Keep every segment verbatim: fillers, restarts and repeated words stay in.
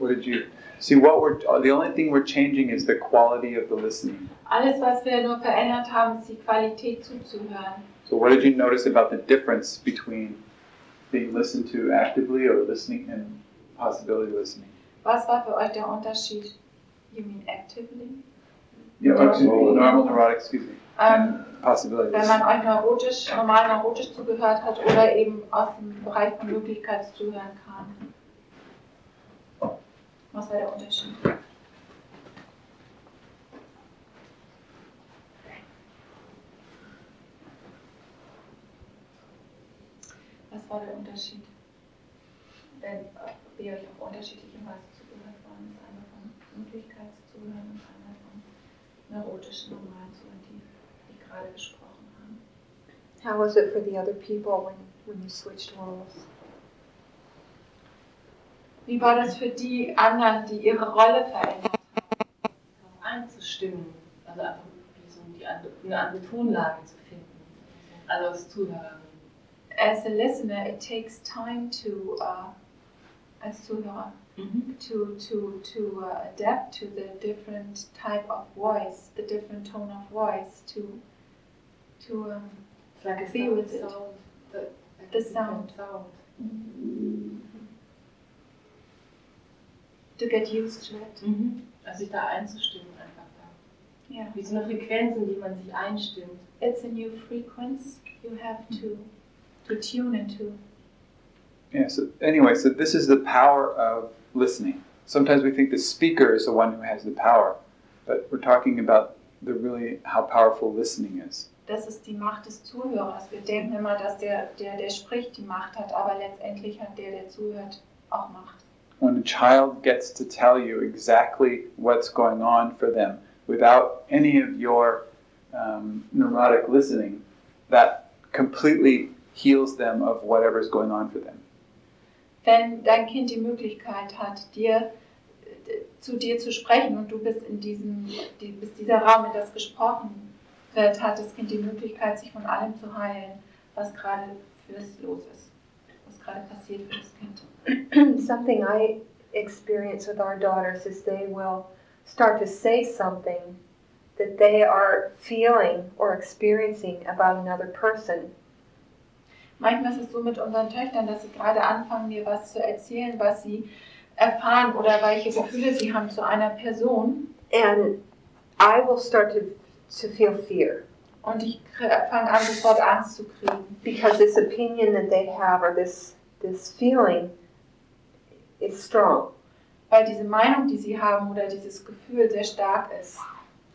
What did you see? What we're the only thing we're changing is the quality of the listening. Alles, was wir nur verändert haben, ist die Qualität zuzuhören. So, what did you notice about the difference between being listened to actively or listening and possibility listening? Was war für euch der Unterschied? You mean actively? Yeah, normal, normal neurotic, excuse me. Um, possibilities. Wenn man euch neurotisch, normal neurotisch zugehört hat oder eben aus dem Bereich von Möglichkeit zuhören kann. Was war der Unterschied? Was war der Unterschied? Wenn wir euch auf unterschiedliche Weise zugehört haben, ist einer von Möglichkeitszuhören und einer von neurotischen normalen Zuhören, die wir gerade gesprochen haben. How was it for the other people when, when you switched roles? Wie war das für die anderen, die ihre Rolle verändert haben? Einzustimmen, also einfach so die andere, eine andere Tonlage zu finden, also das Zuhören. As a listener, it takes time to, uh, as Zuhörer, mm-hmm. to to to uh, adapt to the different type of voice, the different tone of voice, to to um, it's like a be sound, with sound, it. The, like the sound, sound. Mm-hmm. To get used to it. Mm-hmm. Also sich da einzustimmen einfach da. Yeah. Wie so eine Frequenz, in die man sich einstimmt. It's a new frequency. You have to. To tune into. Yeah, so anyway, so this is the power of listening. Sometimes we think the speaker is the one who has the power, but we're talking about the really how powerful listening is. Das ist die Macht des Zuhörers. Wir denken immer, dass der, der, der spricht, die Macht hat, aber letztendlich hat der, der zuhört, auch Macht. When a child gets to tell you exactly what's going on for them without any of your um, neurotic listening, that completely heals them of whatever is going on for them. Wenn dein Kind die Möglichkeit hat, dir zu dir zu sprechen und du bist in diesem, die, bis dieser Raum, in das gesprochen wird, hat das Kind die Möglichkeit, sich von allem zu heilen, was gerade für es los ist, was gerade passiert für das Kind. Something I experience with our daughters is they will start to say something that they are feeling or experiencing about another person. Manchmal ist es so mit unseren Töchtern, dass sie gerade anfangen, mir was zu erzählen, was sie erfahren oder welche Gefühle sie haben zu einer Person. And I will start to, to feel fear. Und ich fange an, sofort Angst zu kriegen. Because this opinion that they have or this, this feeling is strong. Weil diese Meinung, die sie haben oder dieses Gefühl sehr stark ist.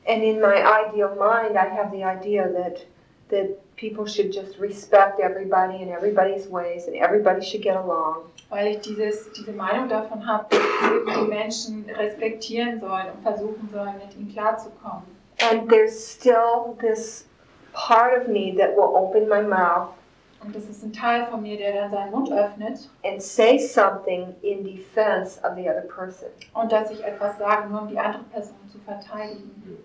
And in my ideal mind, I have the idea that that people should just respect everybody and everybody's ways and everybody should get along. Weil ich dieses, diese Meinung davon habe, dass die Menschen respektieren sollen und versuchen sollen, mit ihnen klarzukommen. And there's still this part of me that will open my mouth. Und das ist ein Teil von mir, der dann seinen Mund öffnet. And say something in defense of the other person. Und dass ich etwas sage, nur um die andere Person zu verteidigen.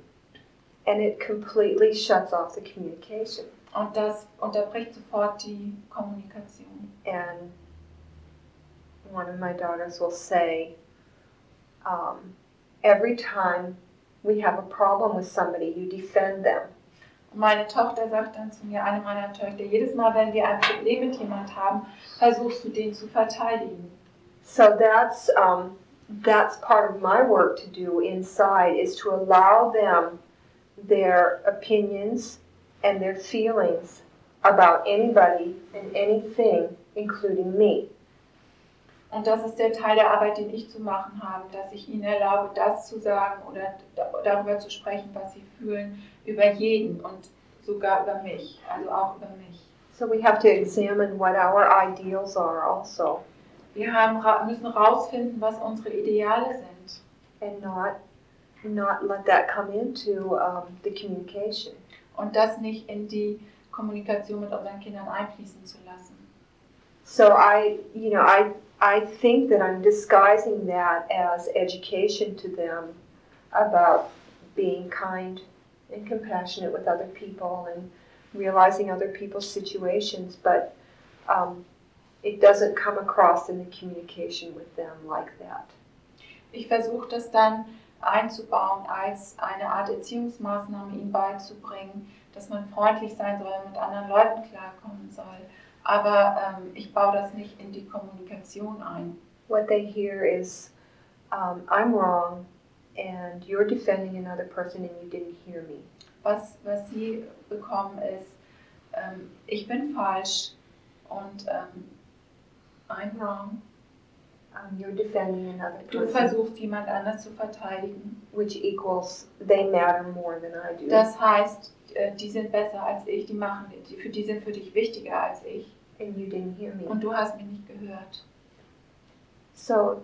And it completely shuts off the communication. Und das unterbricht sofort die Kommunikation. And one of my daughters will say, um, every time we have a problem with somebody, you defend them. Meine Tochter sagt dann zu mir, eine meiner Töchter, jedes Mal, wenn wir ein Problem mit jemand haben, versuchst du den zu verteidigen. So that's um, that's part of my work to do inside is to allow them their opinions and their feelings about anybody and anything, including me. Und das ist der Teil der Arbeit, den ich zu machen habe, dass ich ihnen erlaube, das zu sagen oder darüber zu sprechen, was sie fühlen, über jeden und sogar über mich, also auch über mich. So we have to examine what our ideals are also. Wir haben, müssen rausfinden, was unsere Ideale sind. And not not let that come into um, the communication. Und das nicht in die Kommunikation mit unseren Kindern einfließen zu lassen. So I, you know, I, I think that I'm disguising that as education to them about being kind and compassionate with other people and realizing other people's situations, but um, it doesn't come across in the communication with them like that. Ich versuche das dann einzubauen als eine Art Erziehungsmaßnahme, ihm beizubringen, dass man freundlich sein soll, mit anderen Leuten klarkommen soll. Aber ähm, ich baue das nicht in die Kommunikation ein. What they hear is, um, I'm wrong and you're defending another person and you didn't hear me. Was, was sie bekommen ist, ähm, ich bin falsch und ähm, I'm wrong. Um, you're defending another person. Du versuchst jemand anders zu verteidigen. Which equals they matter more than I do. Das heißt, die sind besser als ich, die machen, die, für die sind für dich wichtiger als ich. And you didn't hear me. Und du hast mich nicht gehört. So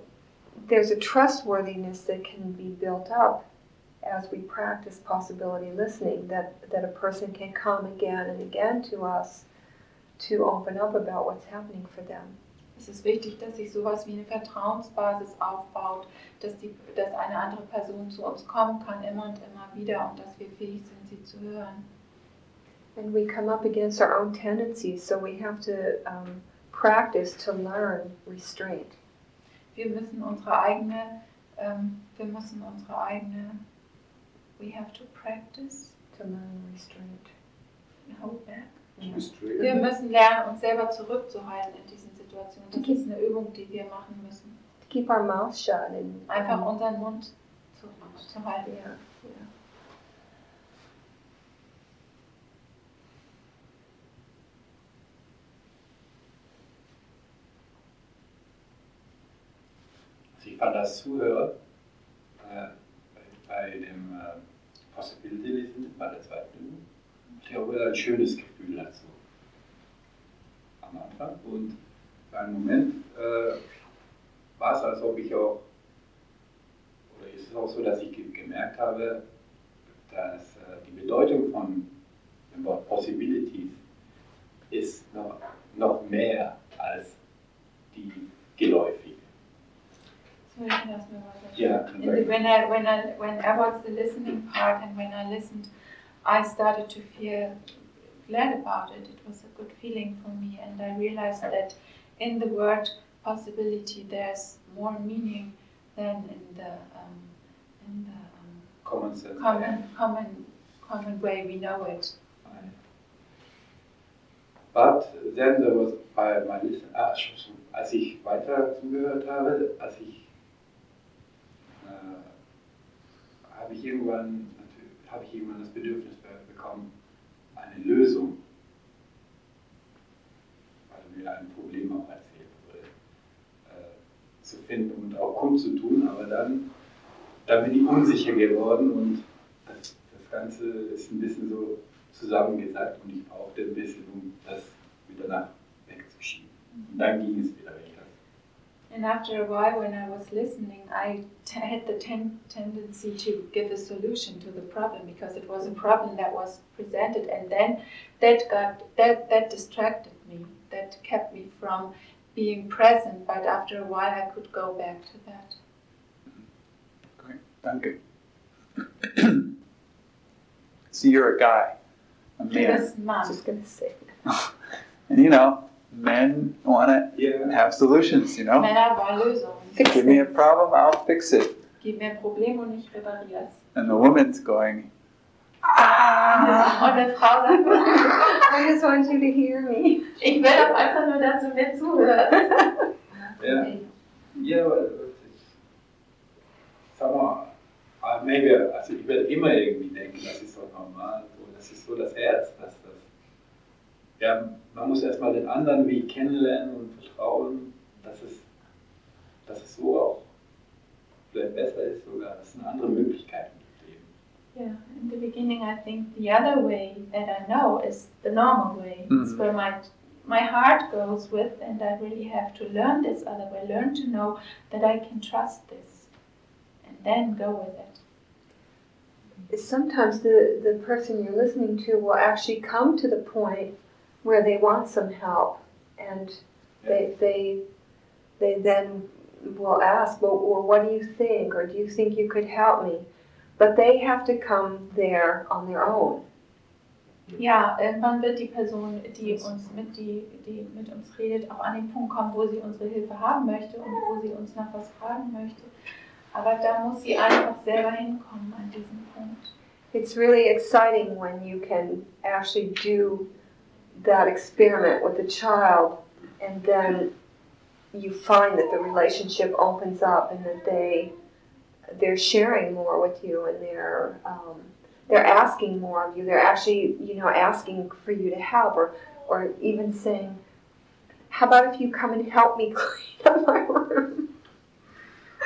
there's a trustworthiness that can be built up as we practice possibility listening, that, that a person can come again and again to us to open up about what's happening for them. Es ist wichtig, dass sich sowas wie eine Vertrauensbasis aufbaut, dass, die, dass eine andere Person zu uns kommen kann, immer und immer wieder, und dass wir fähig sind, sie zu hören. And we come up against our own tendencies, so we have to um, practice to learn restraint. Wir müssen unsere eigene, ähm, wir müssen unsere eigene, we have to practice to learn restraint. Hold back. Yeah. Wir müssen lernen, uns selber zurückzuhalten in diesen Situationen. Das ist eine Übung, die wir machen müssen. To keep our mouth shut and einfach unseren Mund zu, zu halten. Yeah. Yeah. Also ich fand als Zuhörer äh, bei dem äh, Possibility Listen bei der zweiten Übung, ich habe ein schönes Gefühl dazu am Anfang, und für einen Moment äh, war es, als ob ich auch, oder ist es auch so, dass ich ge- gemerkt habe, dass äh, die Bedeutung von dem Wort Possibilities ist noch, noch mehr als die geläufige. Sorry, can I ask me about that? Yeah. When I, when I, when I was the listening part and when I listened, I started to feel glad about it. It was a good feeling for me, and I realized that in the word possibility, there's more meaning than in the um, in the um, common sense, common, common, common way we know it. Right. But then there was by my listen. Ah, als ich weiter zugehört habe, als ich äh, habe ich irgendwann habe ich irgendwann das Bedürfnis bekommen, eine Lösung, weil mir ein Problem auch erzählt wurde, äh, zu finden und auch kundzutun, aber dann, dann bin ich unsicher geworden und das, das Ganze ist ein bisschen so zusammengesackt und ich brauchte ein bisschen, um das wieder nach wegzuschieben. Und dann ging es wieder weg. And after a while, when I was listening, I t- had the ten- tendency to give a solution to the problem, because it was a problem that was presented, and then that got that, that distracted me, that kept me from being present. But after a while, I could go back to that. Okay, danke. So you're a guy, a man. I was going to say that. And you know. Men want to yeah. have solutions, you know. Give me a problem, I'll fix it. Give me a problem und ich repariere es. And the woman's going, ah! Und die Frau sagt, I just want you to hear me. Ich will doch einfach nur, dass du mir zuhörst. Yeah, yeah. Sag mal, maybe, also ich werde immer irgendwie denken, das ist doch normal. Das ist so das Herz, dass das. Ja, man muss erstmal den anderen wie kennenlernen und vertrauen, dass es, dass es so auch vielleicht besser ist sogar, dass es eine andere Möglichkeit gibt eben. Yeah, in the beginning I think the other way that I know is the normal way. Mm-hmm. It's where my, my heart goes with, and I really have to learn this other way, learn to know that I can trust this and then go with it. Sometimes the, the person you're listening to will actually come to the point where they want some help, and they they they then will ask, well, well, what do you think, or do you think you could help me? But they have to come there on their own. Ja, irgendwann wird die Person, die uns mit die die mit uns redet, auch an den Punkt kommen, wo sie unsere Hilfe haben möchte und wo sie uns nach was fragen möchte. Aber da muss sie einfach selber hinkommen an diesem Punkt. It's really exciting when you can actually do that experiment with the child, and then you find that the relationship opens up, and that they they're sharing more with you, and they're um, they're asking more of you. They're actually, you know, asking for you to help, or or even saying, "How about if you come and help me clean up my room?"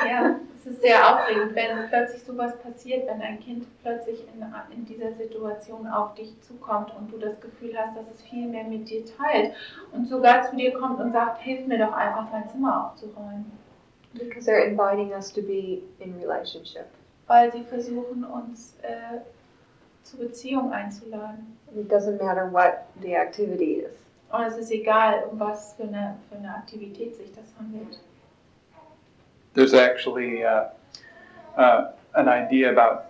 Yeah. Es ist sehr aufregend, wenn plötzlich sowas passiert, wenn ein Kind plötzlich in, in dieser Situation auf dich zukommt und du das Gefühl hast, dass es viel mehr mit dir teilt und sogar zu dir kommt und sagt, hilf mir doch einfach, mein Zimmer aufzuräumen. Because they're inviting us to be in relationship. Weil sie versuchen, uns äh, zur Beziehung einzuladen. It doesn't matter what the activity is. Und es ist egal, um was für eine, für eine Aktivität sich das handelt. There's actually uh, uh, an idea about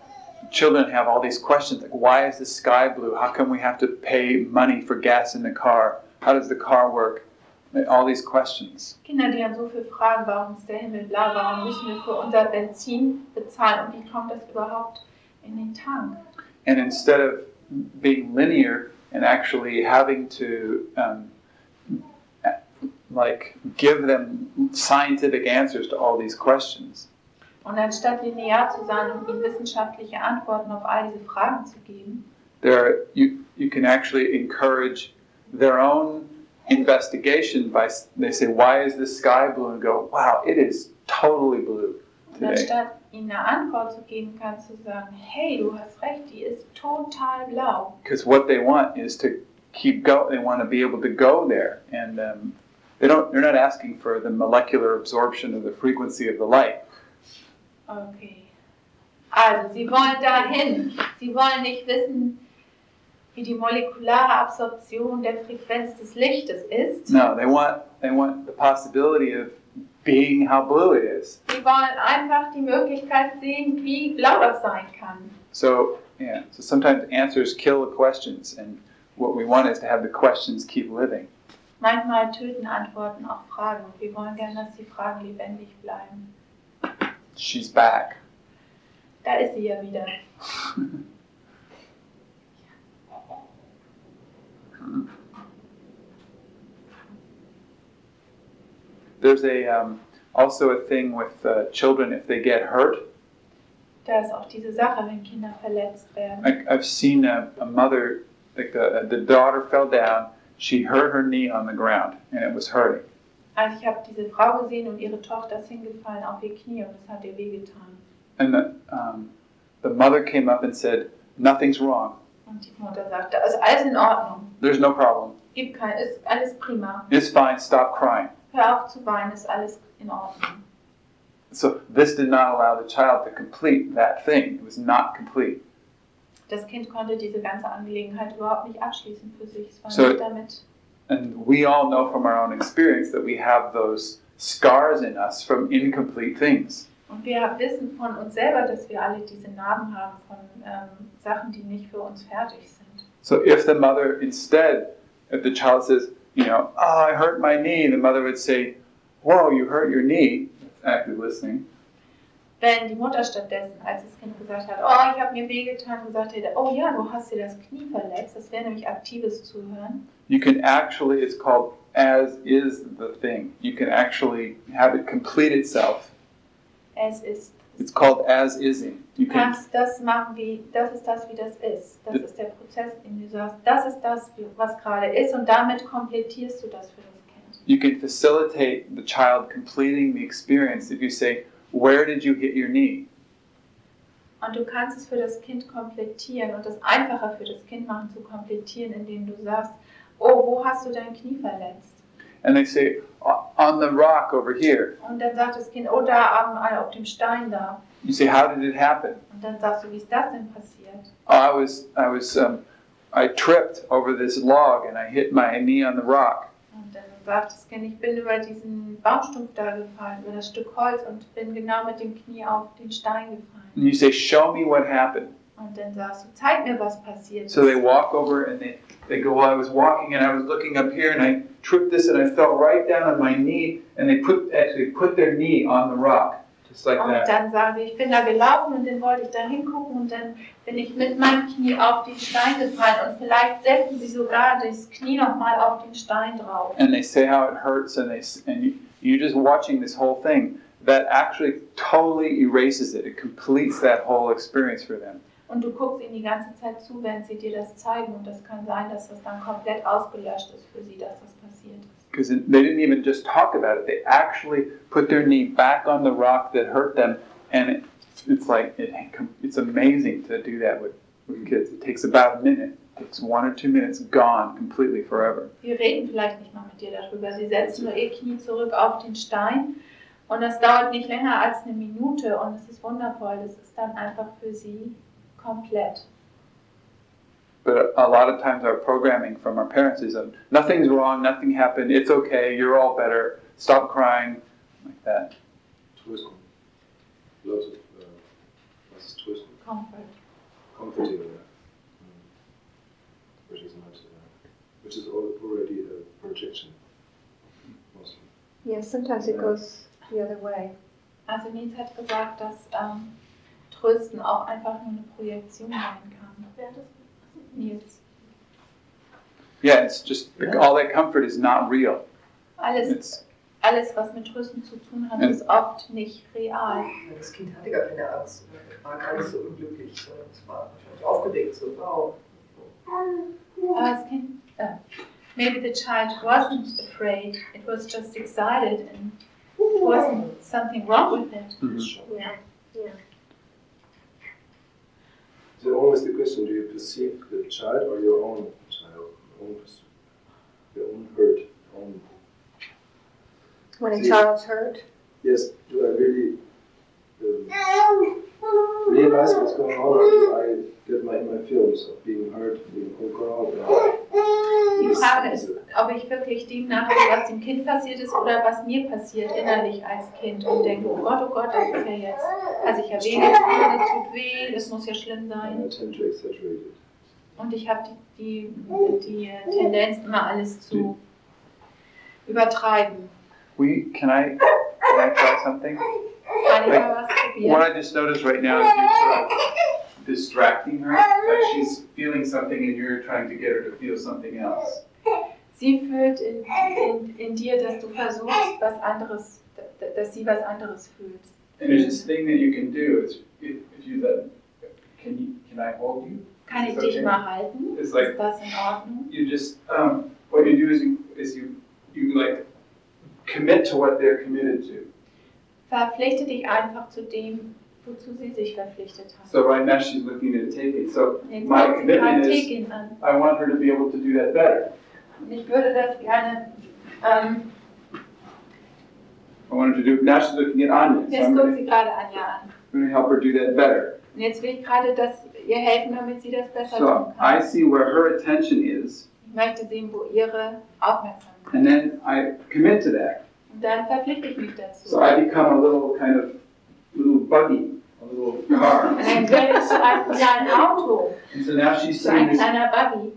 children have all these questions, like why is the sky blue? How come we have to pay money for gas in the car? How does the car work? All these questions. Kinder, die haben so viele Fragen, warum ist der Himmel blau? Warum müssen wir für unser Benzin bezahlen? Und wie kommt das überhaupt in den Tank? And instead of being linear and actually having to um, like give them scientific answers to all these questions. Und anstatt linear zu sein und ihnen wissenschaftliche Antworten auf all diese Fragen zu geben, there you you can actually encourage their own investigation by they say, why is the sky blue? And go, wow, it is totally blue today. Und anstatt ihnen eine Antwort zu geben, kannst du sagen, hey, du hast recht, die ist total blau. Because what they want is to keep go. They want to be able to go there and. Um, They don't, they're not asking for the molecular absorption of the frequency of the light. Okay. Also, sie wollen dahin. Sie wollen nicht wissen, wie die molekulare Absorption der Frequenz des Lichtes ist. No, they want, they want the possibility of being how blue it is. Sie wollen einfach die Möglichkeit sehen, wie blau das sein kann. So, yeah. So sometimes answers kill the questions, and what we want is to have the questions keep living. Manchmal töten Antworten auch Fragen. Wir wollen gerne, dass die Fragen lebendig bleiben. She's back. Da ist sie ja wieder. There's a um, also a thing with uh, children if they get hurt. Da ist auch diese Sache, wenn Kinder verletzt werden. I, I've seen a, a mother, like the, the daughter fell down. She hurt her knee on the ground, and it was hurting. Also, ich habe diese Frau gesehen und ihre Tochter ist hingefallen auf ihr Knie und es hat ihr wehgetan. And the, um, the mother came up and said, "Nothing's wrong." Und die Mutter sagte, es ist alles in Ordnung. There's no problem. Gibt kein, ist alles prima. It's fine. Stop crying. Hör auf zu weinen, ist alles in Ordnung. So this did not allow the child to complete that thing. It was not complete. Das Kind konnte diese ganze Angelegenheit überhaupt nicht abschließen für sich. Es war so, nicht damit. And we all know from our own experience that we have those scars in us from incomplete things. Und wir wissen von uns selber, dass wir alle diese Narben haben von ähm, Sachen, die nicht für uns fertig sind. So if the mother instead, if the child says, you know, oh, I hurt my knee, the mother would say, whoa, you hurt your knee. That's active listening. Wenn die Mutter stattdessen, als das Kind gesagt hat, oh, ich habe mir wehgetan, gesagt hätte, oh ja, du hast dir das Knie verletzt, das wäre nämlich aktives Zuhören. You can actually, it's called as is the thing. You can actually have it complete itself. As is. It's called as ising. You du kannst can, das machen, wie, das ist das, wie das ist. Das the, ist der Prozess, in dem du sagst, das ist das, was gerade ist und damit komplettierst du das für das Kind. You can facilitate the child completing the experience if you say, where did you hit your knee? Und du kannst es für das Kind komplettieren und es einfacher für das Kind machen zu komplettieren, indem du sagst, oh, wo hast du dein Knie verletzt? And they say, on the rock over here. Und dann sagt das Kind, oh, da auf dem Stein da. You say, how did it happen? Und dann sagst du, wie ist das denn passiert? Oh, I was, I was, um, I tripped over this log and I hit my knee on the rock. Und dann sagt das Kind, ich bin über diesen Baumstumpf da gefallen, über das Stück Holz und bin genau mit dem Knie auf den Stein gefallen. And you say, show me what happened. Und dann sagst du, zeig mir, was passiert ist. So they walk over and they, they go, well, I was walking and I was looking up here and I tripped this and I fell right down on my knee and they put actually put their knee on the rock. Just like und that. Dann sage ich, ich bin da gelaufen und dann wollte ich da hingucken und dann bin ich mit meinem Knie auf den Stein gefallen und vielleicht setzen sie sogar das Knie nochmal auf den Stein drauf. And they say how it hurts and they and you, you're just watching this whole thing that actually totally erases it. It completes that whole experience for them. Und du guckst ihnen die ganze Zeit zu, während sie dir das zeigen und das kann sein, dass das dann komplett ausgelöscht ist für sie, dass das passiert ist. Because they didn't even just talk about it. They actually put their knee back on the rock that hurt them, and it, it's like it, it's amazing to do that with, with kids. It takes about a minute. It takes one or two minutes. Gone completely forever. Wir reden vielleicht nicht mal mit dir darüber. Sie setzen nur ihr Knie zurück auf den Stein, und das dauert nicht länger als eine Minute, und es ist wundervoll. Das ist dann einfach für sie komplett. But a lot of times our programming from our parents is, um, nothing's wrong, nothing happened, it's okay, you're all better, stop crying, like that. Trösten. Lots of, uh, was ist Trösten? Comfort. Comforting, yeah. Mm. Which is not, uh, which is already a projection, mostly. Yeah, sometimes it yeah. goes the other way. Also Nietzsche hat gesagt, dass um, Trösten auch einfach nur eine Projektion sein kann. Wäre das? Yes. Yeah, it's just all that comfort is not real. Alles, it's, alles was mit Trösten zu tun hat, ist oft nicht real. Das Kind hatte gar keine Angst, war gar nicht so unglücklich, sondern es war wahrscheinlich aufgedeckt, so wow. Das Kind, uh, maybe the child wasn't afraid, it was just excited and wasn't something wrong with it. Mm-hmm. Yeah. Yeah. So always the question, do you perceive the child or your own child, your own, your own hurt? Your own... When a See, child's hurt? Yes, do I really um, realize what's going on, or do I get my, my feelings of being hurt, being overwhelmed? Die Frage ist, ob ich wirklich dem nachdenke, was dem Kind passiert ist oder was mir passiert innerlich als Kind und denke, oh Gott, oh Gott, das ist ja jetzt, also ich erwähne es, das tut weh, das muss ja schlimm sein. Und ich habe die, die, die Tendenz, immer alles zu übertreiben. We, can I, can I try something? Kann ich mal was probieren? What I just noticed right now is you're sort of distracting her, like she's feeling something and you're trying to get her to feel something else. Sie fühlt in, in, in dir, dass du versuchst, was anderes, dass sie was anderes fühlt. And there's this thing that you can do is if, if you let, can you, can I hold you? Kann ich dich mal halten? Ist das in Ordnung? You just um, what you do is you, is you you like commit to what they're committed to. Verpflichte dich einfach zu dem, wozu sie sich verpflichtet hat. So right now she's looking at taking. So Jetzt my commitment is I want her to be able to do that better. Ich würde das gerne. Um, I want her to do. Now she's looking at Anya. So Jetzt guckt sie gerade Anja an. I'm going to help her do that better. Und jetzt will ich gerade, dass ihr helfen, damit sie das besser so, tun kann. I see where her attention is. Ich möchte sehen, wo ihre Aufmerksamkeit. And then I commit to that. Und dann verpflichte ich mich dazu. So I become a little kind of little buggy, a little car. Dann werde ich so ein Auto. And so now she's seeing this. Ein kleiner Buggy.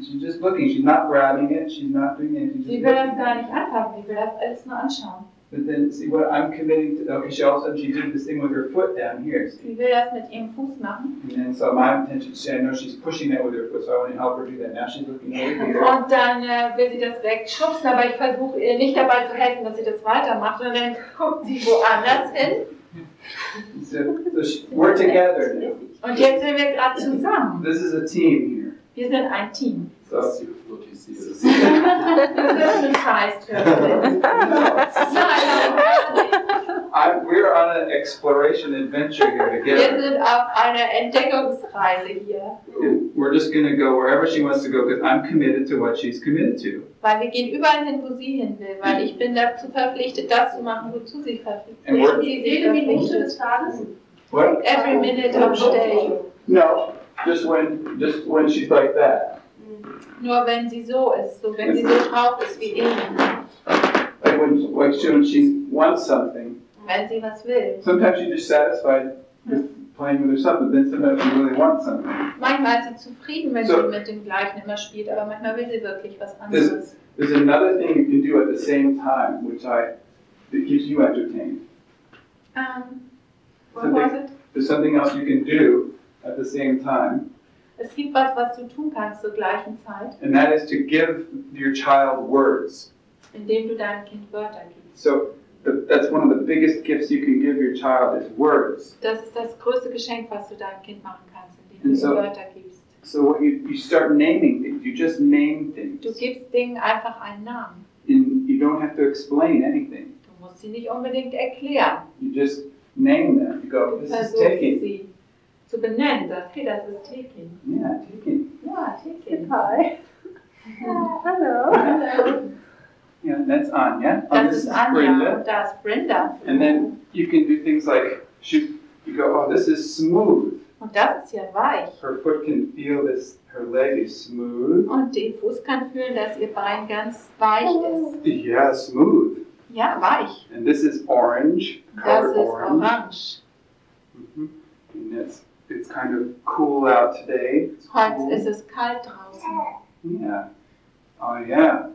She's just looking. She's not grabbing it. She's not doing anything. Sie will das gar nicht anfassen. Sie will das alles nur anschauen. But then, see what I'm committing to. Okay, she also she did this thing with her foot down here. Sie will das mit ihrem Fuß machen. And then, so my intention, she, I know she's pushing that with her foot, so I want to help her do that. Now she's looking over here. Und dann äh, will sie das wegschubsen, aber ich versuche ihr nicht dabei zu helfen, dass sie das weitermacht. Und dann guckt sie woanders hin. so, so she, we're together now. Und jetzt sind wir gerade zusammen. This is a team here. Wir sind ein Team. So, so, I, we're on an exploration adventure here together. Wir sind auf einer Entdeckungsreise hier. We're just going to go wherever she wants to go because I'm committed to what she's committed to. Weil wir gehen überall hin, wo sie hin will, weil ich bin dazu verpflichtet, das zu machen, wozu sie verpflichtet ist. Jede Minute des Tages? What? Every minute of the day. No, just when, just when she's like that. Nur wenn sie so ist, so wenn sie so drauf ist wie eben. Like when, like when she wants something. Wenn sie was will. Sometimes she's just satisfied with playing with herself, but then sometimes she really wants something. Manchmal ist sie zufrieden, wenn so, sie mit dem Gleichen immer spielt, aber manchmal will sie wirklich was anderes. There's, there's another thing you can do at the same time, which I that keeps you entertained. Um, what so was they, it? There's something else you can do at the same time. Es gibt was, was du tun kannst zur gleichen Zeit. And that is to give your child words. Indem du deinem Kind Wörter gibst. So the, that's one of the biggest gifts you can give your child is words. Das ist das größte Geschenk, was du deinem Kind machen kannst, indem du so, Wörter gibst. So what you, you start naming things. You just name things. Du gibst Dingen einfach einen Namen. And you don't have to explain anything. Du musst sie nicht unbedingt erklären. You just name them. You go, this is taking. Zu benennen, sagst du, das ist Tekin. Ja, Tekin. Ja, Tekin. Hi. Ja, hallo. Hallo. Yeah, that's Anya. Das and this ist Anja. Brenda. Und da ist Brenda. And then you can do things like, shoot, you go, oh, this is smooth. Und das ist ja weich. Her foot can feel this, her leg is smooth. Und den Fuß kann fühlen, dass ihr Bein ganz weich ist. Yeah, smooth. Ja, weich. And this is orange. Das ist orange. orange. Mm-hmm. And that's It's kind of cool out today. It's Heute cool. ist es kalt draußen. Yeah. Oh yeah.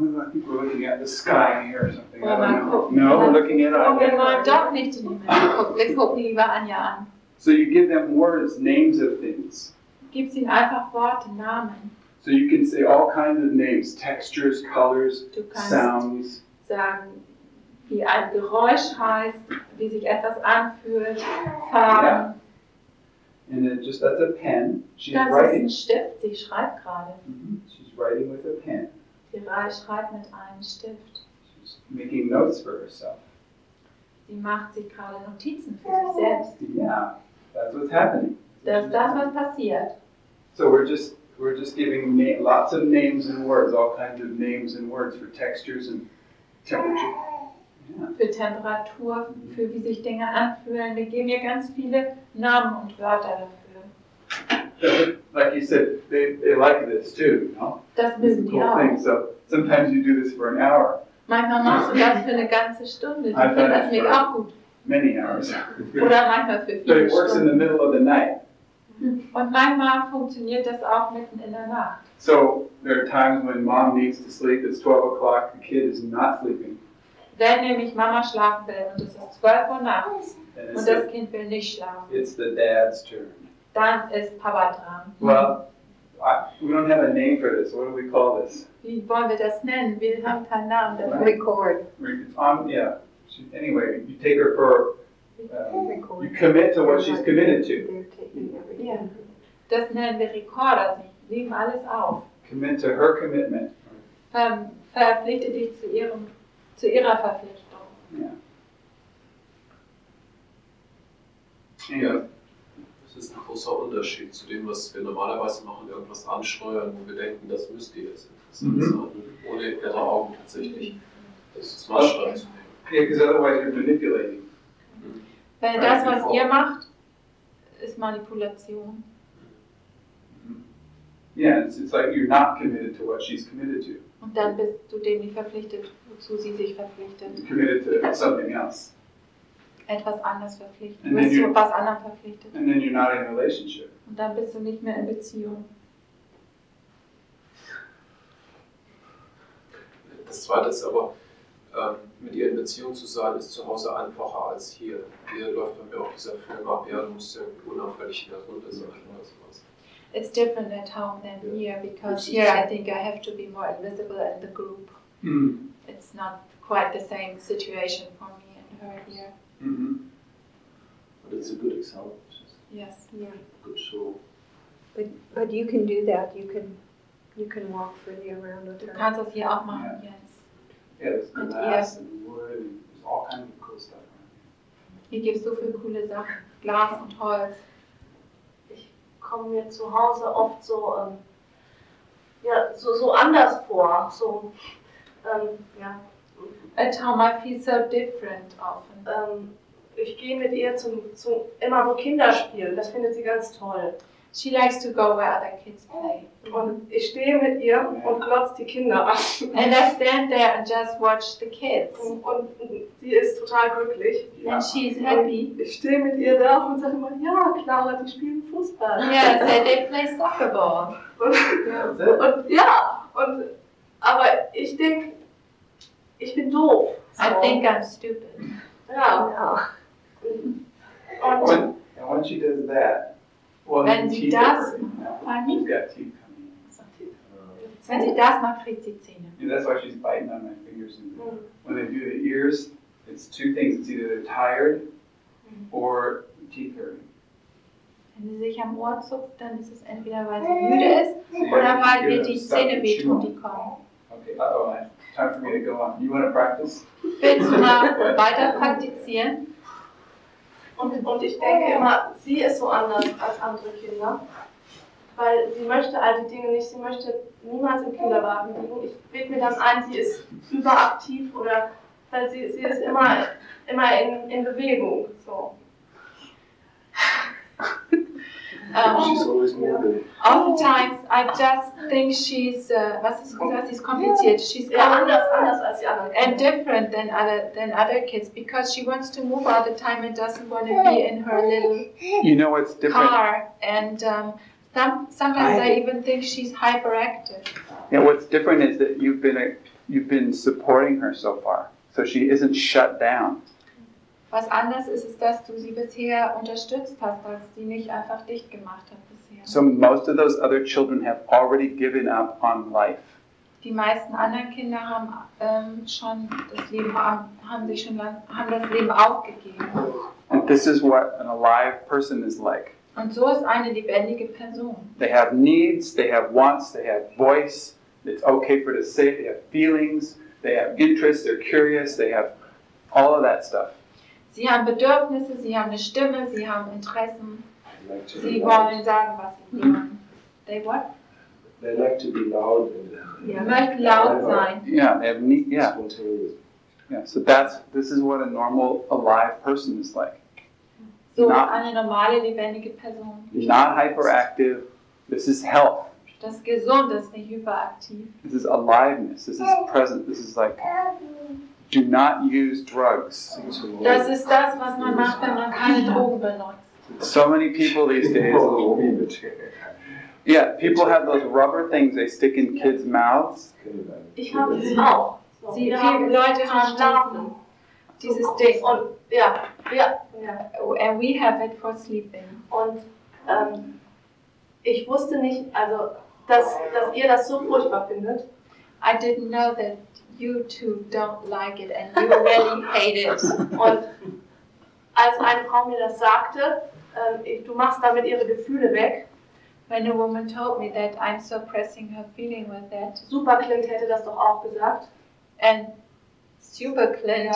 No, I think we're looking at the sky here or something. Well, I don't know. Gucken. No, we're looking at Anja. Wir wollen doch nicht in den Himmel gucken. Wir gucken lieber Anja an. So you give them words, names of things. Gibst ihnen einfach Worte, Namen. So you can say all kinds of names, textures, colors, du kannst sounds. Sagen, wie ein Geräusch heißt, wie sich etwas anfühlt, Farben. Yeah. And then just that's a pen. She's das writing. Ist ein Stift. Sie schreibt gerade. Mm-hmm. She's writing with a pen. Sie schreibt mit einem Stift. She's making notes for herself. Sie macht sich gerade Notizen für sich selbst. Yeah, that's what's happening. Das ist das, was passiert. So we're just we're just giving na- lots of names and words, all kinds of names and words for textures and temperature. Yeah. Für Temperatur, für wie sich Dinge anfühlen. Wir geben ihr ganz viele Namen und Wörter dafür. So, like you said, they, they like this too, you know? Das wissen die auch. Thing. So sometimes you do this for an hour. Manchmal machst du das für eine ganze Stunde. Ich finde das mir auch gut. Many hours. Oder manchmal für viele Stunden. But it works in the middle of the night. Und manchmal funktioniert das auch mitten in der Nacht. So there are times when mom needs to sleep. It's twelve o'clock. The kid is not sleeping. Wenn nämlich Mama schlafen will und es ist zwölf Uhr nachts und das Kind will nicht schlafen, it's the dad's turn. Dann ist Papa dran. Well, I, we don't have a name for this. What do we call this? Wie wollen wir das nennen? Wir haben keinen Namen dafür. Record. Um, yeah. She, anyway, you take her for, um, you commit to what she's committed to. Yeah. Das nennen wir Rekord, also wir nehmen alles auf. Commit to her commitment. Um, verpflichte dich zu ihrem Zu ihrer Verpflichtung. Yeah. Ja. Das ist ein großer Unterschied zu dem, was wir normalerweise machen, irgendwas ansteuern, wo wir denken, das müsst ihr jetzt interessant mm-hmm. sein, ohne ihre Augen tatsächlich das Maßstab zu nehmen. Yeah, because otherwise you're manipulating. Mm-hmm. Weil right. das, was ihr macht, ist Manipulation. Mm-hmm. Yeah, it's, it's like you're not committed to what she's committed to. Und dann bist du dem nicht verpflichtet, wozu sie sich verpflichtet. Committed to something else. Etwas anderes verpflichtet. Du bist zu was anderem verpflichtet. And then you're not in a relationship. Und dann bist du nicht mehr in Beziehung. Das Zweite ist aber, ähm, mit ihr in Beziehung zu sein, ist zu Hause einfacher als hier. Hier läuft bei mir auch dieser Film ab, ja, du musst irgendwie unauffällig in der Runde sein oder sowas. It's different at home than here, because here I think I have to be more invisible in the group. Mm-hmm. It's not quite the same situation for me and her here. Mm-hmm. But it's a good example. Yes. Yeah. Good show. But but you can do that. You can you can walk freely around with her. Du kannst das hier auch machen, yes. Yeah, there's glass and wood and there's all kinds of cool stuff. Hier gibt's so viele coole Sachen, Glas und Holz. Kommen wir zu Hause oft so, ähm, ja, so, so anders vor. So, ähm, ja. At home I feel so different often. Ähm, ich gehe mit ihr zum, zum, immer wo Kinder spielen, das findet sie ganz toll. She likes to go where other kids play. Und ich stehe mit ihr und glotze die Kinder an. And I stand there and just watch the kids. Und, und, und sie ist total glücklich. Yeah. And she's happy. Und ich stehe mit ihr da und sage immer, ja, Clara, die spielen Fußball. Yeah, they, they play soccer ball. und, und ja, und aber ich denke, ich bin doof. So. I think I'm stupid. No. No. When, and once she does that, well, then she does. She's got teeth coming. When she does not fit the Zähne. Yeah, that's why she's biting on my fingers. Mm. When they do the ears, it's two things. It's either they're tired mm. or teeth hurting. Wenn sie sich am Ohr zupft, dann ist es entweder, weil sie müde ist yeah, oder weil ihr die Zähne wehtun, die kommen. Okay, uh-oh, it's time for me to go on. You want to practice? Willst du mal weiter praktizieren? Und, und ich denke immer, sie ist so anders als andere Kinder, weil sie möchte all die Dinge nicht, sie möchte niemals im Kinderwagen liegen. Ich bilde mir dann ein, sie ist überaktiv oder weil sie, sie ist immer, immer in, in Bewegung. So. Um, she's always moving. Oftentimes, I just think she's uh, was is was is complicated. She's and different than other than other kids because she wants to move all the time and doesn't want to be in her little you know what's different car. And um, some, sometimes I, I even think she's hyperactive. Yeah, what's different is that you've been a, you've been supporting her so far, so she isn't shut down. Was anders ist, ist, dass du sie bisher unterstützt hast, dass sie nicht einfach dicht gemacht hat bisher. So most of those other children have already given up on life. Die meisten anderen Kinder haben ähm, schon das Leben haben sich schon lang, haben das Leben aufgegeben. And this is what an alive person is like. Und so ist eine lebendige Person. They have needs, they have wants, they have voice. It's okay for to say they have feelings, they have interests, they're curious, they have all of that stuff. Sie haben Bedürfnisse, sie haben eine Stimme, sie haben Interessen. Like sie wollen sagen, was sie wollen. They what? They like to be loud. Sie yeah. möchten laut sein. Yeah, they have need. Yeah. Yeah. So that's this is what a normal alive person is like. So not, eine normale lebendige Person. Not hyperactive. This is health. Das ist gesund, das ist nicht hyperaktiv. This is aliveness. This is present. This is like. Do not use drugs. Das ist das, was man macht, wenn man keine Drogen benutzt. So many people these days. Yeah, people have those rubber things they stick in kids' mouths. Ich habe es auch. Sie, viele Leute haben Stapel. Dieses Ding. Und ja, ja, ja. And we have it for sleeping. Und ähm, ich wusste nicht, also dass, dass ihr das so furchtbar findet. I didn't know that. You two don't like it and you really hate it. Und als eine Frau mir das sagte, ähm, du machst damit ihre Gefühle weg. When a woman told me that I'm suppressing her feeling with that. Super Clint hätte das doch auch gesagt. And Super Clint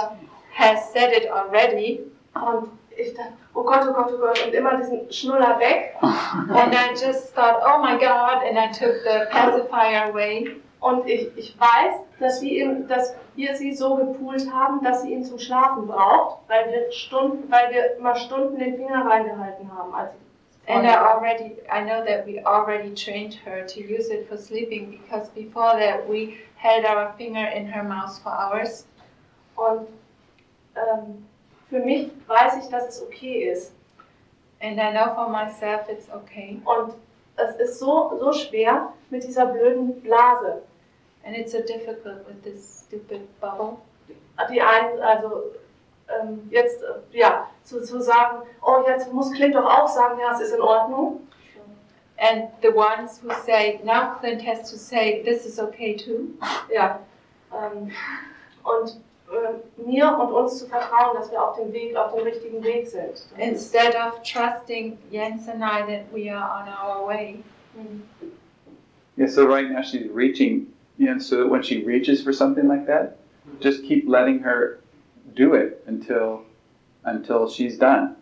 has said it already. Und ich dachte, oh Gott, oh Gott, oh Gott, und immer diesen Schnuller weg. And I just thought, oh my God, and I took the pacifier away. Und ich, ich weiß, dass, sie ihn, dass wir sie so gepoolt haben, dass sie ihn zum Schlafen braucht, weil wir, Stunden, weil wir immer Stunden den Finger reingehalten haben. Also and I already, I know that we already trained her to use it for sleeping, because before that we held our finger in her mouth for hours. Und ähm, für mich weiß ich, dass es okay ist. And I know for myself it's okay. Und es ist so, so schwer mit dieser blöden Blase. And it's so difficult with this stupid bubble. Die einen, also ähm, jetzt, äh, ja, zu, zu sagen, oh, jetzt muss Clint doch auch sagen, ja, es ist in Ordnung. And the ones who say, now Clint has to say, this is okay too. Ja, ähm, und äh, mir und uns zu vertrauen, dass wir auf dem Weg, auf dem richtigen Weg sind. Instead of trusting Jens and I that we are on our way. Mm. Yeah, so right now she's reaching. You know, so that when she reaches for something like that, just keep letting her do it until until she's done.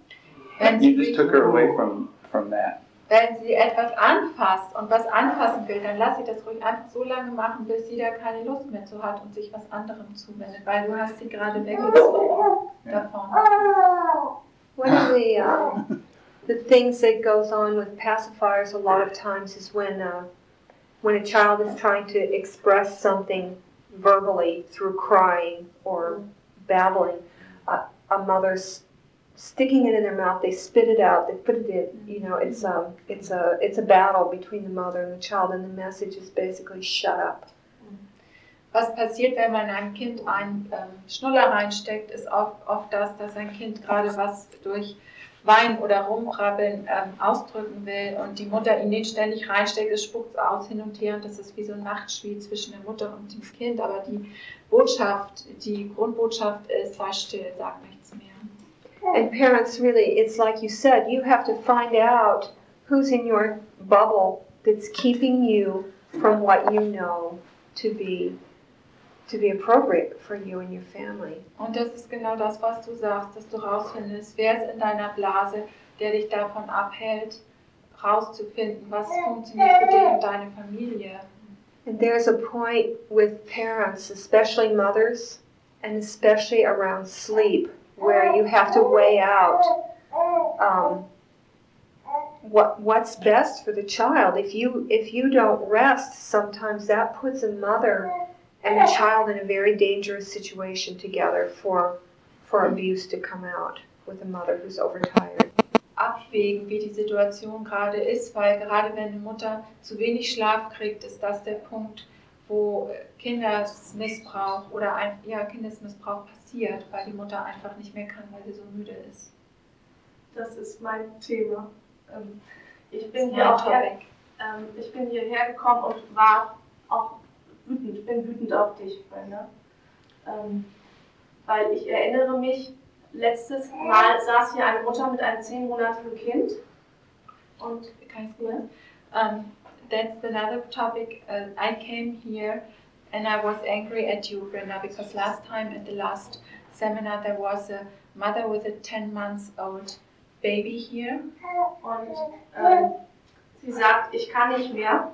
You just took her away from, from that. Wenn sie etwas anfasst und was anfassen will, dann lass sie das ruhig einfach so lange machen, bis sie da keine Lust mehr zu hat und sich was anderem zuwendet, weil du hast sie gerade weggezogen davon. One of the um, the things that goes on with pacifiers a lot of times is when. Uh, When a child is trying to express something verbally through crying or babbling, uh, a mother's sticking it in their mouth. They spit it out. They put it in. You know, it's a it's a it's a battle between the mother and the child, and the message is basically shut up. was passiert, wenn man einem Kind einen ähm, Schnuller reinsteckt, ist oft, oft das, dass ein Kind gerade was durch Wein oder Rumkrabbeln ähm, ausdrücken will und die Mutter ihn nicht ständig reinsteckt, es spuckt aus hin und her und das ist wie so ein Machtspiel zwischen der Mutter und dem Kind. Aber die Botschaft, die Grundbotschaft ist, sei still, sag nichts mehr. And parents really, it's like you said, you have to find out who's in your bubble that's keeping you from what you know to be to be appropriate for you and your family. Und das ist genau das, was du sagst, dass du rausfindest, wer ist in deiner Blase, der dich davon abhält, rauszufinden, was funktioniert für dich und deine Familie. And there's a point with parents, especially mothers, and especially around sleep, where you have to weigh out um, what what's best for the child. If you if you don't rest, sometimes that puts a mother and a child in a very dangerous situation together for for abuse to come out with a mother who's overtired. Abwägen, wie die Situation gerade ist, weil gerade wenn eine Mutter zu wenig Schlaf kriegt, ist das der Punkt, wo Kindesmissbrauch oder ein, ja, Kindesmissbrauch passiert, weil die Mutter einfach nicht mehr kann, weil sie so müde ist. Das ist mein Thema. Ich bin, hier auch her, ähm, ich bin hierher gekommen und war auch wütend, bin wütend auf dich, weil, ne? ähm, weil ich erinnere mich, letztes Mal saß hier eine Mutter mit einem zehnmonatigen Kind und kein Problem. Um, that's another topic. Uh, I came here and I was angry at you, Brenda, because last time at the last seminar there was a mother with a ten months old baby here. Und ähm, sie sagt, ich kann nicht mehr.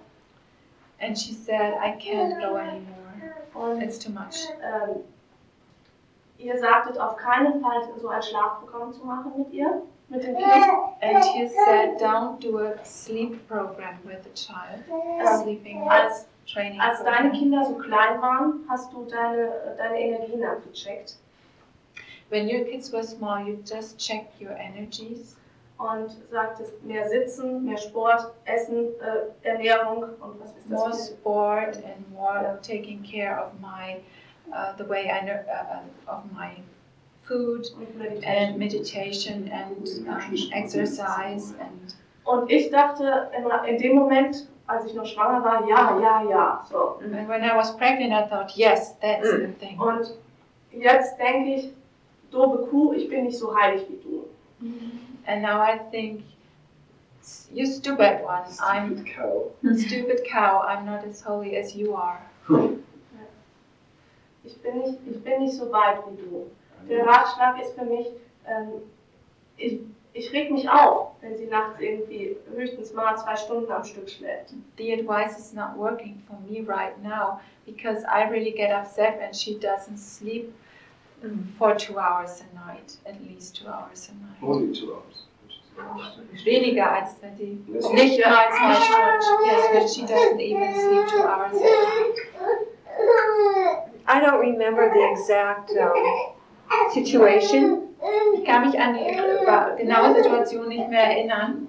And she said, I can't go anymore. Und it's too much. Ähm, ihr sagtet, auf keinen Fall so ein Schlafprogramm zu machen mit ihr, mit dem Kind. And you said, don't do a sleep program with the child. Also, sleeping als training als program. Deine Kinder so klein waren, hast du deine, deine Energien abgecheckt. When your kids were small, you just check your energies. Und sagtest, mehr sitzen, mehr Sport, Essen, äh, Ernährung und was ist das? More sport and more yeah. taking care of my, uh, the way I, uh, of my food und meditation. and meditation and um, exercise. And und ich dachte in, in dem Moment, als ich noch schwanger war, ja, ja, ja. So. And when I was pregnant, I thought, yes, that's mm. the thing. Und jetzt denke ich, doofe Kuh, ich bin nicht so heilig wie du. And now I think, you stupid one, stupid I'm cow. stupid cow, I'm not as holy as you are. Ich bin nicht, ich bin nicht so weit wie du. Der Ratschlag ist für mich, ähm, ich, ich reg mich auf, wenn sie nachts irgendwie höchstens mal zwei Stunden am Stück schläft. The advice is not working for me right now, because I really get upset when she doesn't sleep. Mm. For two hours a night, at least two hours a night. Only two hours. Weniger als wenn die nicht mal zwei Stunden. Yes, but she doesn't even sleep two hours a night. I don't remember the exact um, situation. Ich kann mich an die genaue Situation nicht mehr erinnern.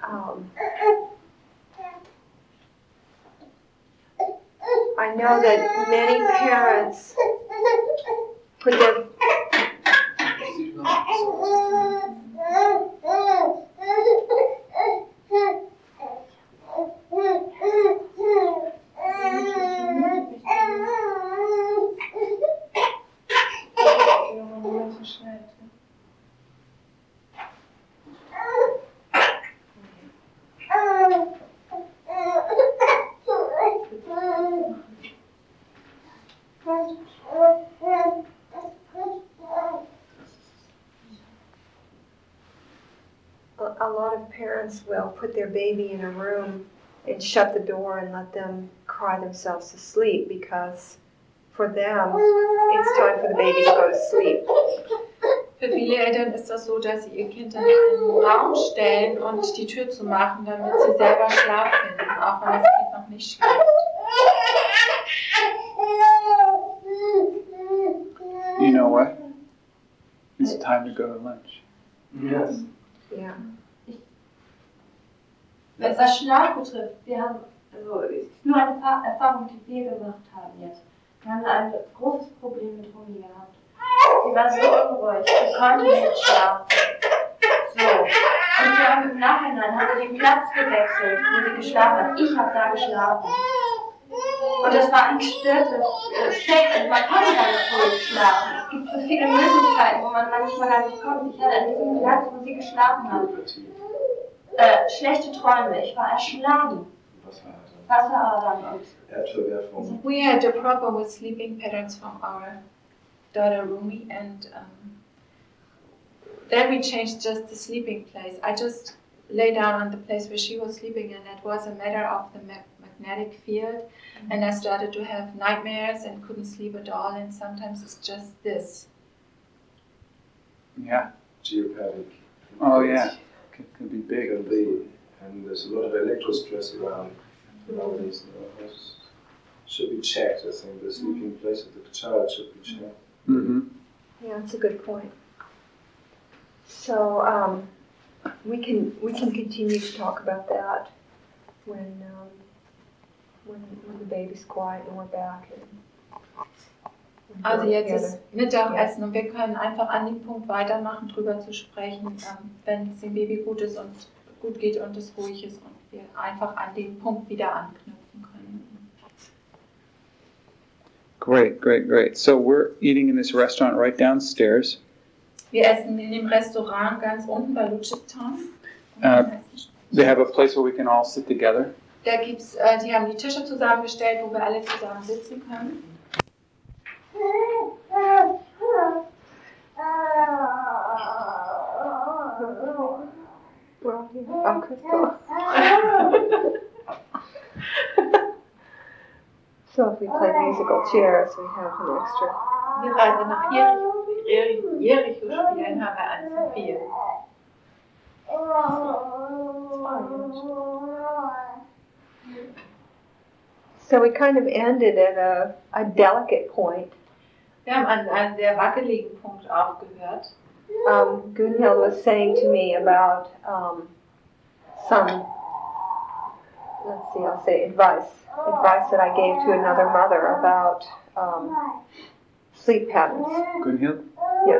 Um. I know that many parents put their will put their baby in a room and shut the door and let them cry themselves to sleep, because for them it's time for the baby to go to sleep. Für viele Eltern ist das so, dass sie ihr Kind in einen Raum stellen und die Tür zu machen, damit sie selber Schlaf finden, auch wenn das Kind noch nicht schläft. You know what? It's time to go to lunch. Yes. Yeah. Was das Schlaf betrifft, wir haben Also es ist nur eine Erfahrung, die wir gemacht haben jetzt. Wir haben ein großes Problem mit Rumi gehabt. Sie war so unruhig, sie konnte nicht schlafen. So. Und wir haben im Nachhinein haben wir den Platz gewechselt, wo sie geschlafen hat. Ich habe da geschlafen. Und das war ein gestörtes Sex und man konnte da nicht ruhig schlafen. Es gibt so viele Möglichkeiten, wo man manchmal gar nicht kommt. Ich hatte an diesem Platz, wo sie geschlafen hat, äh, schlechte Träume. Ich war erschlagen. Wasseradern. Wasseradern. We had a problem with sleeping patterns from our daughter Rumi, and um, then we changed just the sleeping place. I just lay down on the place where she was sleeping, and it was a matter of the ma- magnetic field. Mm-hmm. And I started to have nightmares and couldn't sleep at all. And sometimes it's just this. Yeah. Geopathic. Oh yeah. Can, can be big. Can be. And there's a lot of electro stress around nowadays. Mm-hmm. Should be checked, I think. The sleeping mm-hmm. place of the child should be checked. Mm-hmm. Yeah, that's a good point. So um, we can we can continue to talk about that when um, when when the baby's quiet and we're back. And, and also jetzt together. Ist Mittagessen yeah. Und wir können einfach an dem Punkt weitermachen, drüber zu sprechen, ähm, wenn es dem Baby gut ist und gut geht und es ruhig ist und wir einfach an den Punkt wieder anknüpfen können. Great, great, great. So we're eating in this restaurant right downstairs. Wir essen in dem Restaurant ganz unten bei Luchestan. Uh, they have a place where we can all sit together. Da gibt's, äh, die haben die Tische zusammengestellt, wo wir alle zusammen sitzen können. So if we play musical chairs, we have an extra. Wir reisen nach Jericho, Jericho spielen, haben wir eins und vier. So we kind of ended at a, a delicate point. Wir haben an einem sehr wackeligen Punkt aufgehört. Um, Gunhild was saying to me about um, some, let's see, I'll say advice, advice that I gave to another mother about um, sleep patterns. Gunhild? Yeah.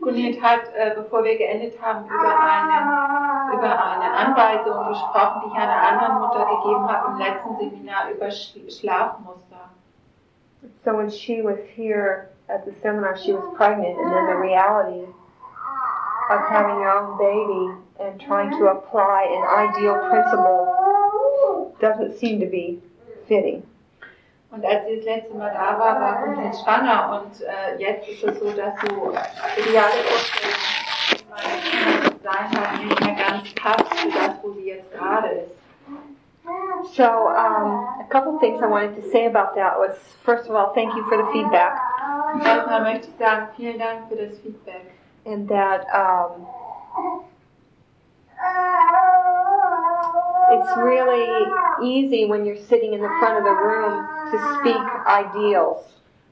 Gunhild hat, äh, bevor wir geendet haben, über eine, über eine Anweisung gesprochen, die ich einer anderen Mutter gegeben habe im letzten Seminar über Sch- Schlafmuster. So when she was here at the seminar, she was pregnant, and then the reality of having your own baby and trying to apply an ideal principle doesn't seem to be fitting. Und als sie das letzte Mal da war, war Gunhild schwanger, und äh, jetzt ist es so, dass so ideale Vorstellungen, die man sein hat, nicht mehr ganz passt für das, wo sie jetzt gerade ist. So um, a couple things I wanted to say about that was, first of all, thank you for the feedback. Erstmal möchte ich sagen, vielen Dank für das Feedback. And that um, it's really easy when you're sitting in the front of the room to speak ideals.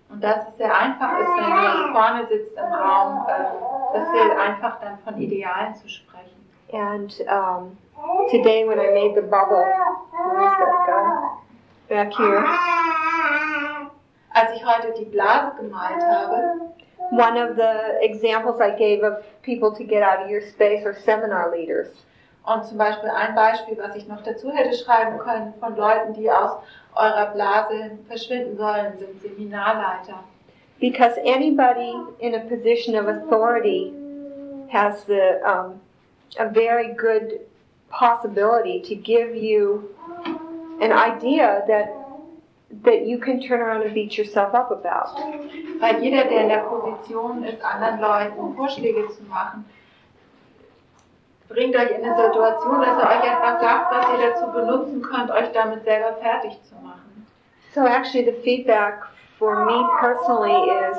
Und dass es sehr einfach ist, wenn man vorne sitzt im Raum, äh, das ist einfach dann von Idealen zu sprechen. And um, today when I made the bubble, where is that guy? Back here. Als ich heute die Blase gemalt habe, one of the examples I gave of people to get out of your space are seminar leaders. Und zum Beispiel ein Beispiel, was ich noch dazu hätte schreiben können, von Leuten, die aus eurer Blase verschwinden sollen, sind Seminarleiter. Because anybody in a position of authority has the um, a very good possibility to give you an idea that that you can turn around and beat yourself up about. Weil jeder, der in der Position ist, anderen Leuten Vorschläge zu machen, bringt euch in eine Situation, dass er euch etwas sagt, was ihr dazu benutzen könnt, euch damit selber fertig zu machen. So actually the feedback for me personally is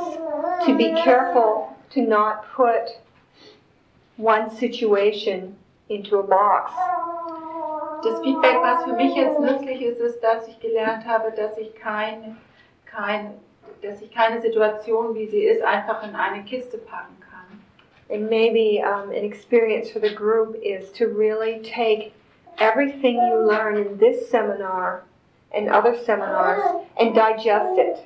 to be careful to not put one situation into a box. Das Feedback, was für mich jetzt nützlich ist, ist, dass ich gelernt habe, dass ich keine, kein, dass ich keine Situation, wie sie ist, einfach in eine Kiste packen kann. And maybe um, an experience for the group is to really take everything you learn in this seminar and other seminars and digest it.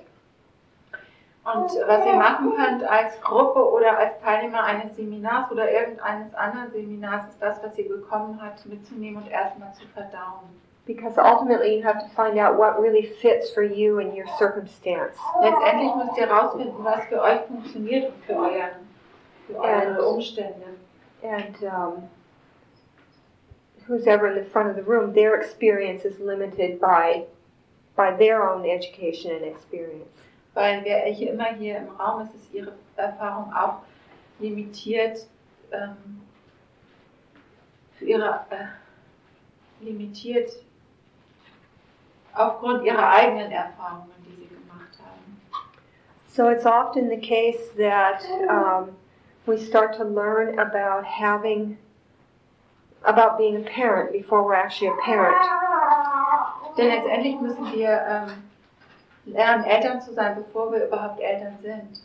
Und was ihr machen könnt als Gruppe oder als Teilnehmer eines Seminars oder irgendeines anderen Seminars, ist das, was ihr bekommen habt, mitzunehmen und erstmal zu verdauen. Because ultimately you have to find out what really fits for you and your circumstance. Letztendlich müsst ihr rausfinden, was für euch funktioniert und für, euren, für eure and, Umstände. And um, who's ever in the front of the room, their experience is limited by by their own education and experience. Weil wer hier immer hier im Raum ist, ist ihre Erfahrung auch limitiert ähm, für ihre äh, limitiert aufgrund ihrer eigenen Erfahrungen, die sie gemacht haben. So it's often the case that um, we start to learn about having about being a parent before we're actually a parent. Denn letztendlich müssen wir ähm, lernen, Eltern zu sein, bevor wir überhaupt Eltern sind.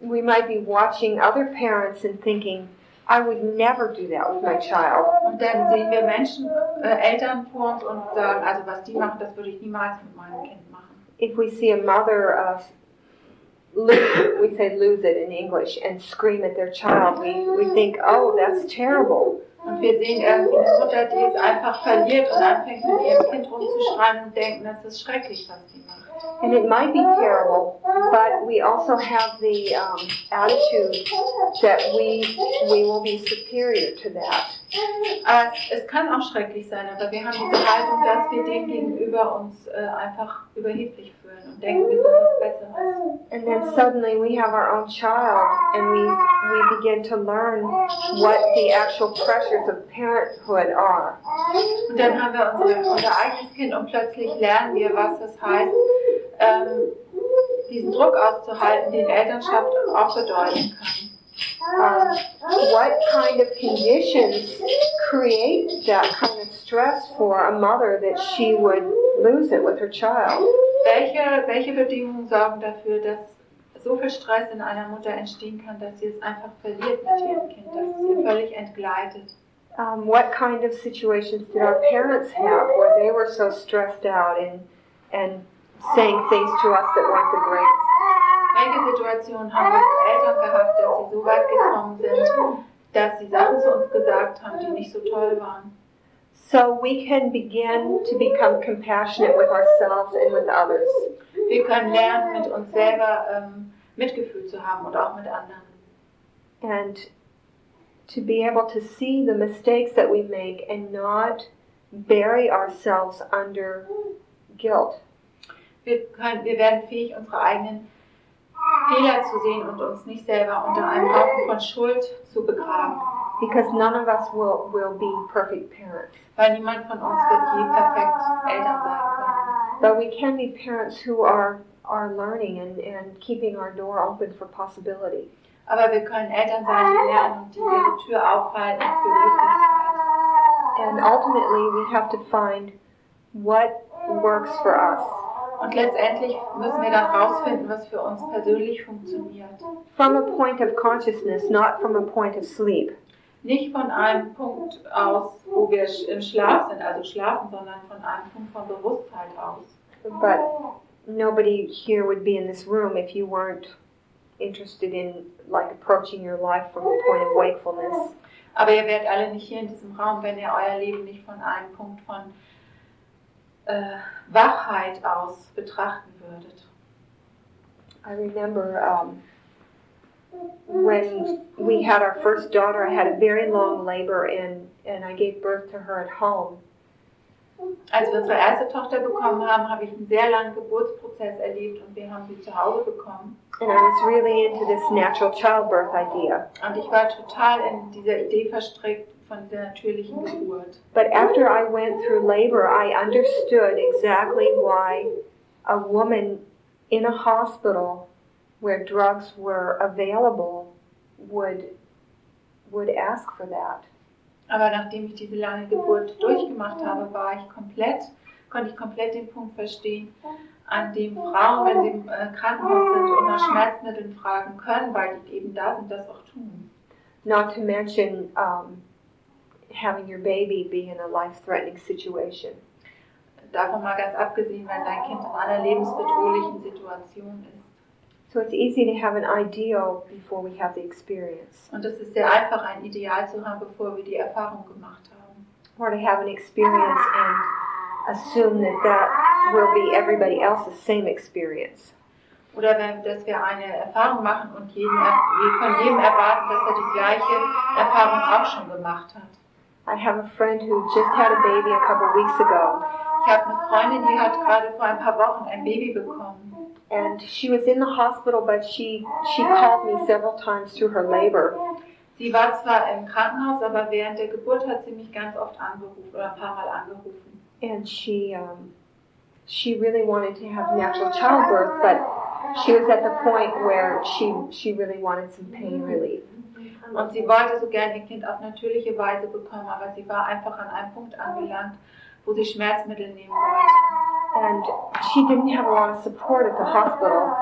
We might be watching other parents and thinking, I would never do that with my child. Und dann sehen wir Menschen, äh, Eltern vor uns und sagen, also was die machen, das würde ich niemals mit meinem Kind machen. If we see a mother of, lose, we say lose it in English, and scream at their child, we, we think, oh, that's terrible. Und wir sehen irgendwie eine Mutter, die es einfach verliert und anfängt mit ihrem Kind rumzuschreien und denken, das ist schrecklich, was sie macht. And it might be terrible, but we also have the um, attitude that we we will be superior to that. Uh, es kann auch schrecklich sein, aber wir haben diese Haltung, dass wir dem gegenüber uns äh, einfach überheblich fühlen und denken, wir sind das Besseres. And then suddenly we have our own child and we we begin to learn what the actual pressures of parenthood are. Und dann haben wir unser, unser eigenes Kind und plötzlich lernen wir, was das heißt, Um, diesen Druck auszuhalten, den Elternschaft auch bedeuten kann. Um, what kind of conditions create that kind of stress for a mother that she would lose it with her child? Welche, welche Bedingungen sorgen dafür, dass so viel Stress in einer Mutter entstehen kann, dass sie es einfach verliert mit ihrem Kind, dass es ihr völlig entgleitet? Um, what kind of situations did our parents have where they were so stressed out and and saying things to us that weren't the greatest? Welche Situationen haben unsere Eltern gehabt, dass sie so weit gekommen sind, dass sie Sachen zu uns gesagt haben, die nicht so toll waren? So we can begin to become compassionate with ourselves and with others. Wir können lernen, mit uns selber ähm, Mitgefühl zu haben und auch mit anderen. And to be able to see the mistakes that we make and not bury ourselves under guilt. Wir, können, wir werden fähig, unsere eigenen Fehler zu sehen und uns nicht selber unter einem Haufen von Schuld zu begraben. Because none of us will, will be perfect parents. Weil niemand von uns wird je perfekt Eltern sein können. But we can be parents who are, are learning and, and keeping our door open for possibility. Aber wir können Eltern sein, die lernen und die ihre Tür aufhalten für Möglichkeiten. And ultimately we have to find what works for us. Und letztendlich müssen wir dann rausfinden, was für uns persönlich funktioniert. From a point of consciousness, not from a point of sleep. Nicht von einem Punkt aus, wo wir im Schlaf sind, also schlafen, sondern von einem Punkt von Bewusstheit aus. But nobody here would be in this room if you weren't interested in like approaching your life from a point of wakefulness. Aber ihr wärt alle nicht hier in diesem Raum, wenn ihr euer Leben nicht von einem Punkt von Wachheit aus betrachten würdet. I remember um, when we had our first daughter, I had a very long labor and, and I gave birth to her at home. Als wir unsere erste Tochter bekommen haben, habe ich einen sehr langen Geburtsprozess erlebt und wir haben sie zu Hause bekommen. And I was really into this natural childbirth idea. Und ich war total in dieser Idee verstrickt, von der natürlichen Geburt. But after I went through labor, I understood exactly why a woman in a hospital where drugs were available would would ask for that. Aber nachdem ich diese lange Geburt durchgemacht habe, war ich komplett, konnte ich komplett den Punkt verstehen, an dem Frauen, wenn sie im Krankenhaus sind und nach Schmerzmitteln fragen können, weil die eben da sind, das auch tun. Not to mention um, having your baby be in a life-threatening situation. Davon mal ganz abgesehen, wenn dein Kind in einer lebensbedrohlichen Situation ist. So it's easy to have an ideal before we have the experience. Und es ist sehr einfach, ein Ideal zu haben, bevor wir die Erfahrung gemacht haben. Or to have an experience and assume that that will be everybody else's same experience. Oder wenn, dass wir eine Erfahrung machen und jeden, wir von jedem erwarten, dass er die gleiche Erfahrung auch schon gemacht hat. I have a friend who just had a baby a couple of weeks ago. Ich habe eine Freundin, die hat gerade vor ein paar Wochen ein Baby bekommen. And she was in the hospital, but she she called me several times through her labor. Sie war zwar im Krankenhaus, aber während der Geburt hat sie mich ganz oft angerufen oder ein paar Mal angerufen. And she um, she really wanted to have natural childbirth, but she was at the point where she she really wanted some pain relief. Und sie wollte so gerne ihr Kind auf natürliche Weise bekommen, aber sie war einfach an einem Punkt angelangt, wo sie Schmerzmittel nehmen wollte. And she didn't have a lot of support at the hospital.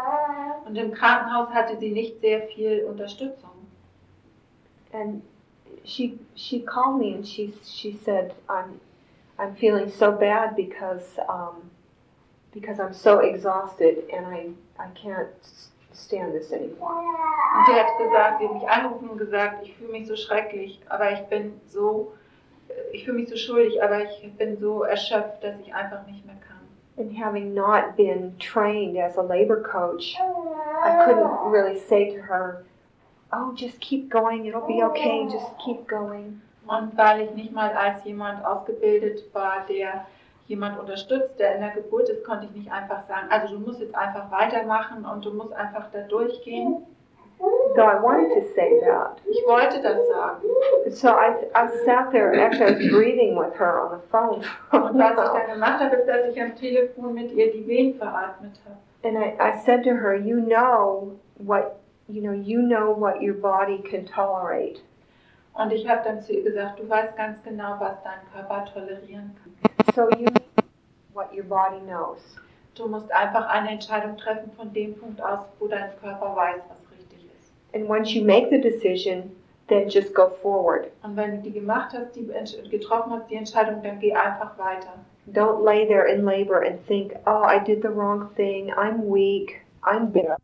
Und im Krankenhaus hatte sie nicht sehr viel Unterstützung. And she she called me and she she said, I'm I'm feeling so bad because um because I'm so exhausted and I I can't stand this anymore. Und sie hat gesagt, sie hat mich angerufen und gesagt, ich fühle mich so schrecklich, aber ich bin so, ich fühle mich so schuldig, aber ich bin so erschöpft, dass ich einfach nicht mehr kann. And having not been trained as a labor coach, I couldn't really say to her, oh, just keep going, it'll be okay, just keep going. Und weil ich nicht mal als jemand ausgebildet war, der jemand unterstützt, der in der Geburt ist, konnte ich nicht einfach sagen, also du musst jetzt einfach weitermachen und du musst einfach da durchgehen. So I wanted to say that. Ich wollte das sagen. So I, I sat there and actually I was breathing with her on the phone. Und was ich dann gemacht habe, ist, dass ich am Telefon mit ihr die Wehen veratmet habe. And I, I said to her, you know what, you know, you know what your body can tolerate. Und ich habe dann zu ihr gesagt, du weißt ganz genau, was dein Körper tolerieren kann. So you know what your body knows. Du musst einfach eine Entscheidung treffen von dem Punkt aus, wo dein Körper weiß, was richtig ist. And once you make the decision, then just go forward. Und wenn du die gemacht hast, die getroffen hast, die Entscheidung, dann geh einfach weiter. Don't lay there in labor and think, oh, I did the wrong thing, I'm weak, I'm bitter.